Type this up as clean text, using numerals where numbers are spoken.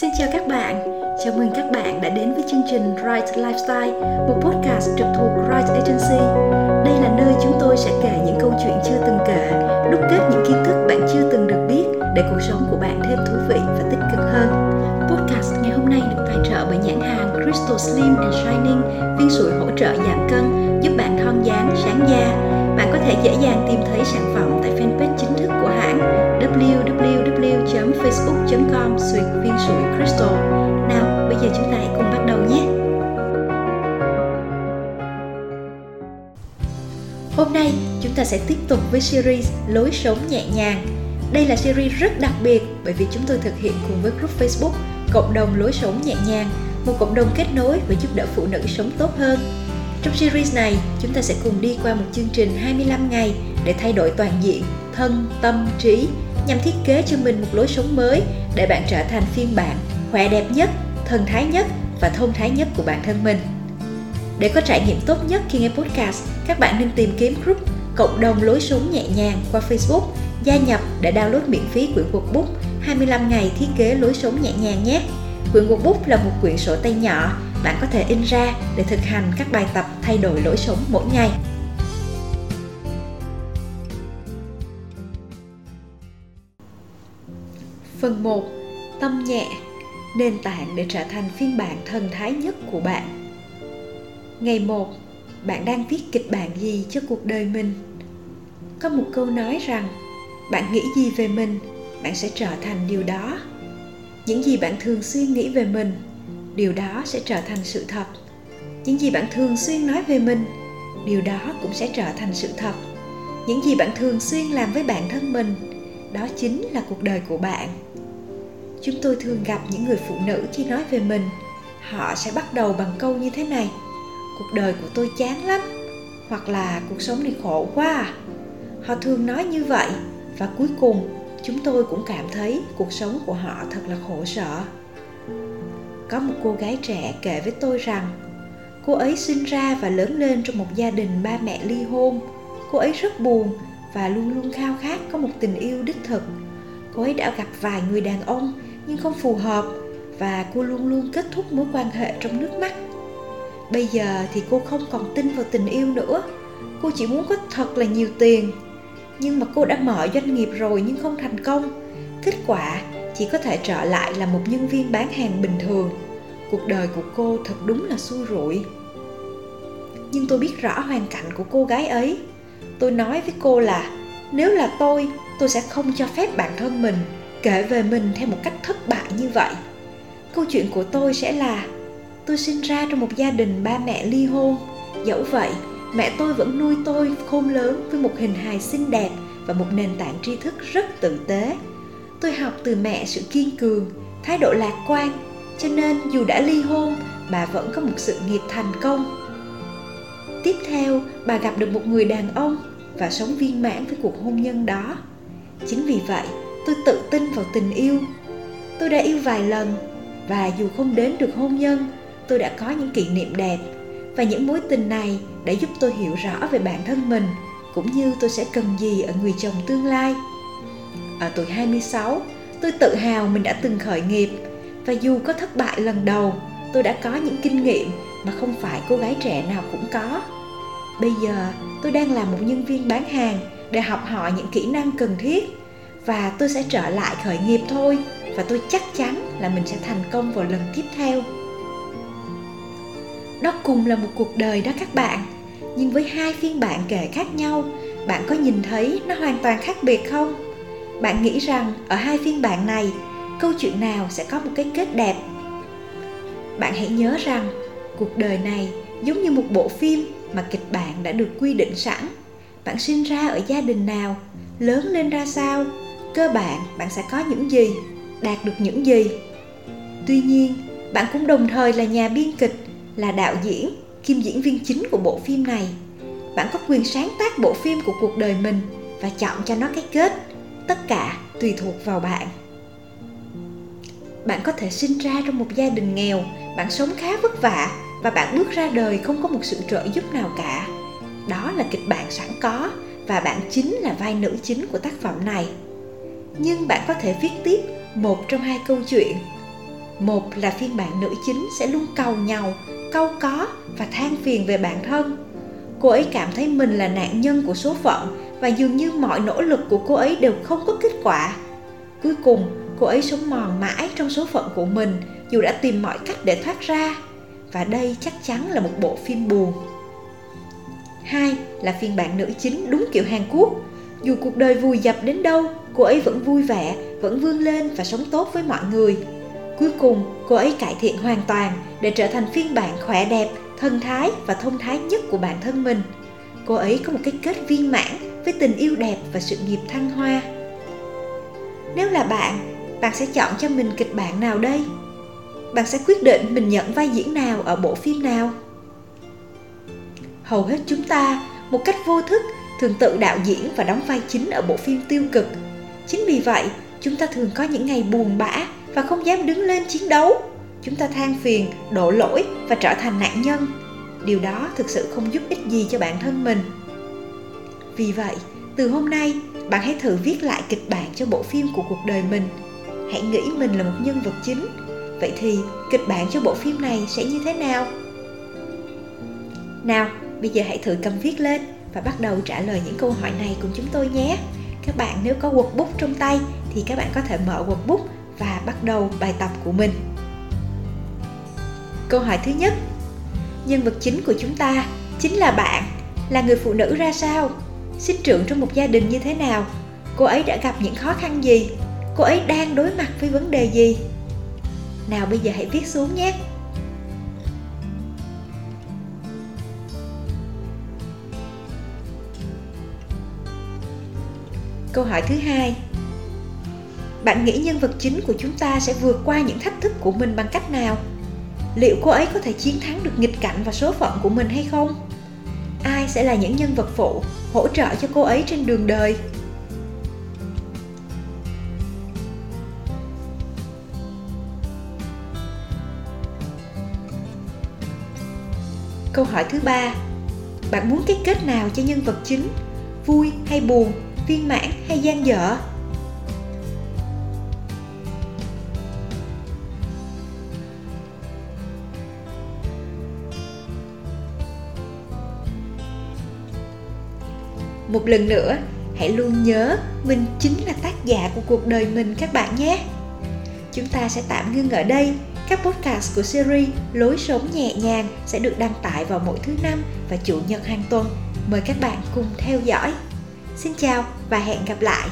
Xin chào các bạn, chào mừng các bạn đã đến với chương trình Right Lifestyle, một podcast trực thuộc Right Agency. Đây là nơi chúng tôi sẽ kể những câu chuyện chưa từng kể, đúc kết những kiến thức bạn chưa từng được biết để cuộc sống của bạn thêm thú vị và tích cực hơn. Podcast ngày hôm nay được tài trợ bởi nhãn hàng Crystal Slim and Shining, viên sủi hỗ trợ giảm cân, giúp bạn thon dáng, sáng da. Bạn có thể dễ dàng tìm thấy sản phẩm tại fanpage chính thức của hãng www.facebook.com/viensủi crystal. Nào, bây giờ chúng ta hãy cùng bắt đầu nhé. Hôm nay chúng ta sẽ tiếp tục với series Lối sống nhẹ nhàng. Đây là series rất đặc biệt bởi vì chúng tôi thực hiện cùng với group Facebook Cộng đồng Lối sống nhẹ nhàng, một cộng đồng kết nối và giúp đỡ phụ nữ sống tốt hơn. Trong series này, chúng ta sẽ cùng đi qua một chương trình 25 ngày để thay đổi toàn diện thân, tâm, trí, nhằm thiết kế cho mình một lối sống mới để bạn trở thành phiên bản khỏe đẹp nhất, thần thái nhất và thông thái nhất của bản thân mình. Để có trải nghiệm tốt nhất khi nghe podcast, các bạn nên tìm kiếm group Cộng đồng Lối sống nhẹ nhàng qua Facebook, gia nhập để download miễn phí quyển workbook 25 ngày thiết kế lối sống nhẹ nhàng nhé. Quyển workbook là một quyển sổ tay nhỏ, bạn có thể in ra để thực hành các bài tập thay đổi lối sống mỗi ngày. Phần 1. Tâm nhẹ, nền tảng để trở thành phiên bản thần thái nhất của bạn. Ngày 1. Bạn đang viết kịch bản gì cho cuộc đời mình? Có một câu nói rằng, bạn nghĩ gì về mình, bạn sẽ trở thành điều đó. Những gì bạn thường suy nghĩ về mình, điều đó sẽ trở thành sự thật. Những gì bạn thường xuyên nói về mình, điều đó cũng sẽ trở thành sự thật. Những gì bạn thường xuyên làm với bản thân mình, đó chính là cuộc đời của bạn. Chúng tôi thường gặp những người phụ nữ khi nói về mình, họ sẽ bắt đầu bằng câu như thế này: cuộc đời của tôi chán lắm, hoặc là cuộc sống này khổ quá à. Họ thường nói như vậy và cuối cùng chúng tôi cũng cảm thấy cuộc sống của họ thật là khổ sở. Có một cô gái trẻ kể với tôi rằng cô ấy sinh ra và lớn lên trong một gia đình ba mẹ ly hôn. Cô ấy rất buồn và luôn luôn khao khát có một tình yêu đích thực. Cô ấy đã gặp vài người đàn ông nhưng không phù hợp và cô luôn luôn kết thúc mối quan hệ trong nước mắt. Bây giờ thì cô không còn tin vào tình yêu nữa. Cô chỉ muốn có thật là nhiều tiền. Nhưng mà cô đã mở doanh nghiệp rồi nhưng không thành công. Kết quả chỉ có thể trở lại là một nhân viên bán hàng bình thường. Cuộc đời của cô thật đúng là xui rủi. Nhưng tôi biết rõ hoàn cảnh của cô gái ấy. Tôi nói với cô là nếu là tôi sẽ không cho phép bản thân mình kể về mình theo một cách thất bại như vậy. Câu chuyện của tôi sẽ là tôi sinh ra trong một gia đình ba mẹ ly hôn. Dẫu vậy, mẹ tôi vẫn nuôi tôi khôn lớn với một hình hài xinh đẹp và một nền tảng tri thức rất tử tế. Tôi học từ mẹ sự kiên cường, thái độ lạc quan, cho nên dù đã ly hôn, bà vẫn có một sự nghiệp thành công. Tiếp theo, bà gặp được một người đàn ông và sống viên mãn với cuộc hôn nhân đó. Chính vì vậy, tôi tự tin vào tình yêu. Tôi đã yêu vài lần và dù không đến được hôn nhân, tôi đã có những kỷ niệm đẹp và những mối tình này đã giúp tôi hiểu rõ về bản thân mình cũng như tôi sẽ cần gì ở người chồng tương lai. Ở tuổi 26, tôi tự hào mình đã từng khởi nghiệp và dù có thất bại lần đầu, tôi đã có những kinh nghiệm mà không phải cô gái trẻ nào cũng có. Bây giờ, tôi đang là một nhân viên bán hàng để học hỏi những kỹ năng cần thiết và tôi sẽ trở lại khởi nghiệp thôi và tôi chắc chắn là mình sẽ thành công vào lần tiếp theo. Đó cùng là một cuộc đời đó các bạn, nhưng với hai phiên bản kể khác nhau, bạn có nhìn thấy nó hoàn toàn khác biệt không? Bạn nghĩ rằng ở hai phiên bản này, câu chuyện nào sẽ có một cái kết đẹp? Bạn hãy nhớ rằng cuộc đời này giống như một bộ phim mà kịch bản đã được quy định sẵn. Bạn sinh ra ở gia đình nào, lớn lên ra sao, cơ bản bạn sẽ có những gì, đạt được những gì. Tuy nhiên, bạn cũng đồng thời là nhà biên kịch, là đạo diễn, kiêm diễn viên chính của bộ phim này. Bạn có quyền sáng tác bộ phim của cuộc đời mình và chọn cho nó cái kết. Tất cả tùy thuộc vào bạn. Bạn có thể sinh ra trong một gia đình nghèo, bạn sống khá vất vả và bạn bước ra đời không có một sự trợ giúp nào cả. Đó là kịch bản sẵn có và bạn chính là vai nữ chính của tác phẩm này. Nhưng bạn có thể viết tiếp một trong hai câu chuyện. Một là phiên bản nữ chính sẽ luôn cầu nhàu, cau có và than phiền về bản thân. Cô ấy cảm thấy mình là nạn nhân của số phận và dường như mọi nỗ lực của cô ấy đều không có kết quả. Cuối cùng, cô ấy sống mòn mãi trong số phận của mình dù đã tìm mọi cách để thoát ra. Và đây chắc chắn là một bộ phim buồn. 2 là phiên bản nữ chính đúng kiểu Hàn Quốc. Dù cuộc đời vùi dập đến đâu, cô ấy vẫn vui vẻ, vẫn vươn lên và sống tốt với mọi người. Cuối cùng, cô ấy cải thiện hoàn toàn để trở thành phiên bản khỏe đẹp, thân thái và thông thái nhất của bản thân mình. Cô ấy có một cái kết viên mãn với tình yêu đẹp và sự nghiệp thăng hoa. Nếu là bạn, bạn sẽ chọn cho mình kịch bản nào đây? Bạn sẽ quyết định mình nhận vai diễn nào ở bộ phim nào? Hầu hết chúng ta, một cách vô thức, thường tự đạo diễn và đóng vai chính ở bộ phim tiêu cực. Chính vì vậy, chúng ta thường có những ngày buồn bã và không dám đứng lên chiến đấu. Chúng ta than phiền, đổ lỗi và trở thành nạn nhân. Điều đó thực sự không giúp ích gì cho bản thân mình. Vì vậy, từ hôm nay, bạn hãy thử viết lại kịch bản cho bộ phim của cuộc đời mình. Hãy nghĩ mình là một nhân vật chính. Vậy thì, kịch bản cho bộ phim này sẽ như thế nào? Nào, bây giờ hãy thử cầm viết lên và bắt đầu trả lời những câu hỏi này cùng chúng tôi nhé. Các bạn nếu có workbook trong tay thì các bạn có thể mở workbook và bắt đầu bài tập của mình. Câu hỏi thứ nhất, nhân vật chính của chúng ta chính là bạn, là người phụ nữ ra sao? Sinh trưởng trong một gia đình như thế nào? Cô ấy đã gặp những khó khăn gì? Cô ấy đang đối mặt với vấn đề gì? Nào bây giờ hãy viết xuống nhé. Câu hỏi thứ hai, bạn nghĩ nhân vật chính của chúng ta sẽ vượt qua những thách thức của mình bằng cách nào? Liệu cô ấy có thể chiến thắng được nghịch cảnh và số phận của mình hay không? Ai sẽ là những nhân vật phụ hỗ trợ cho cô ấy trên đường đời? Câu hỏi thứ ba, bạn muốn cái kết nào cho nhân vật chính? Vui hay buồn, viên mãn hay dang dở? Một lần nữa, hãy luôn nhớ mình chính là tác giả của cuộc đời mình các bạn nhé. Chúng ta sẽ tạm ngưng ở đây. Các podcast của series Lối sống nhẹ nhàng sẽ được đăng tải vào mỗi thứ Năm và Chủ nhật hàng tuần. Mời các bạn cùng theo dõi. Xin chào và hẹn gặp lại!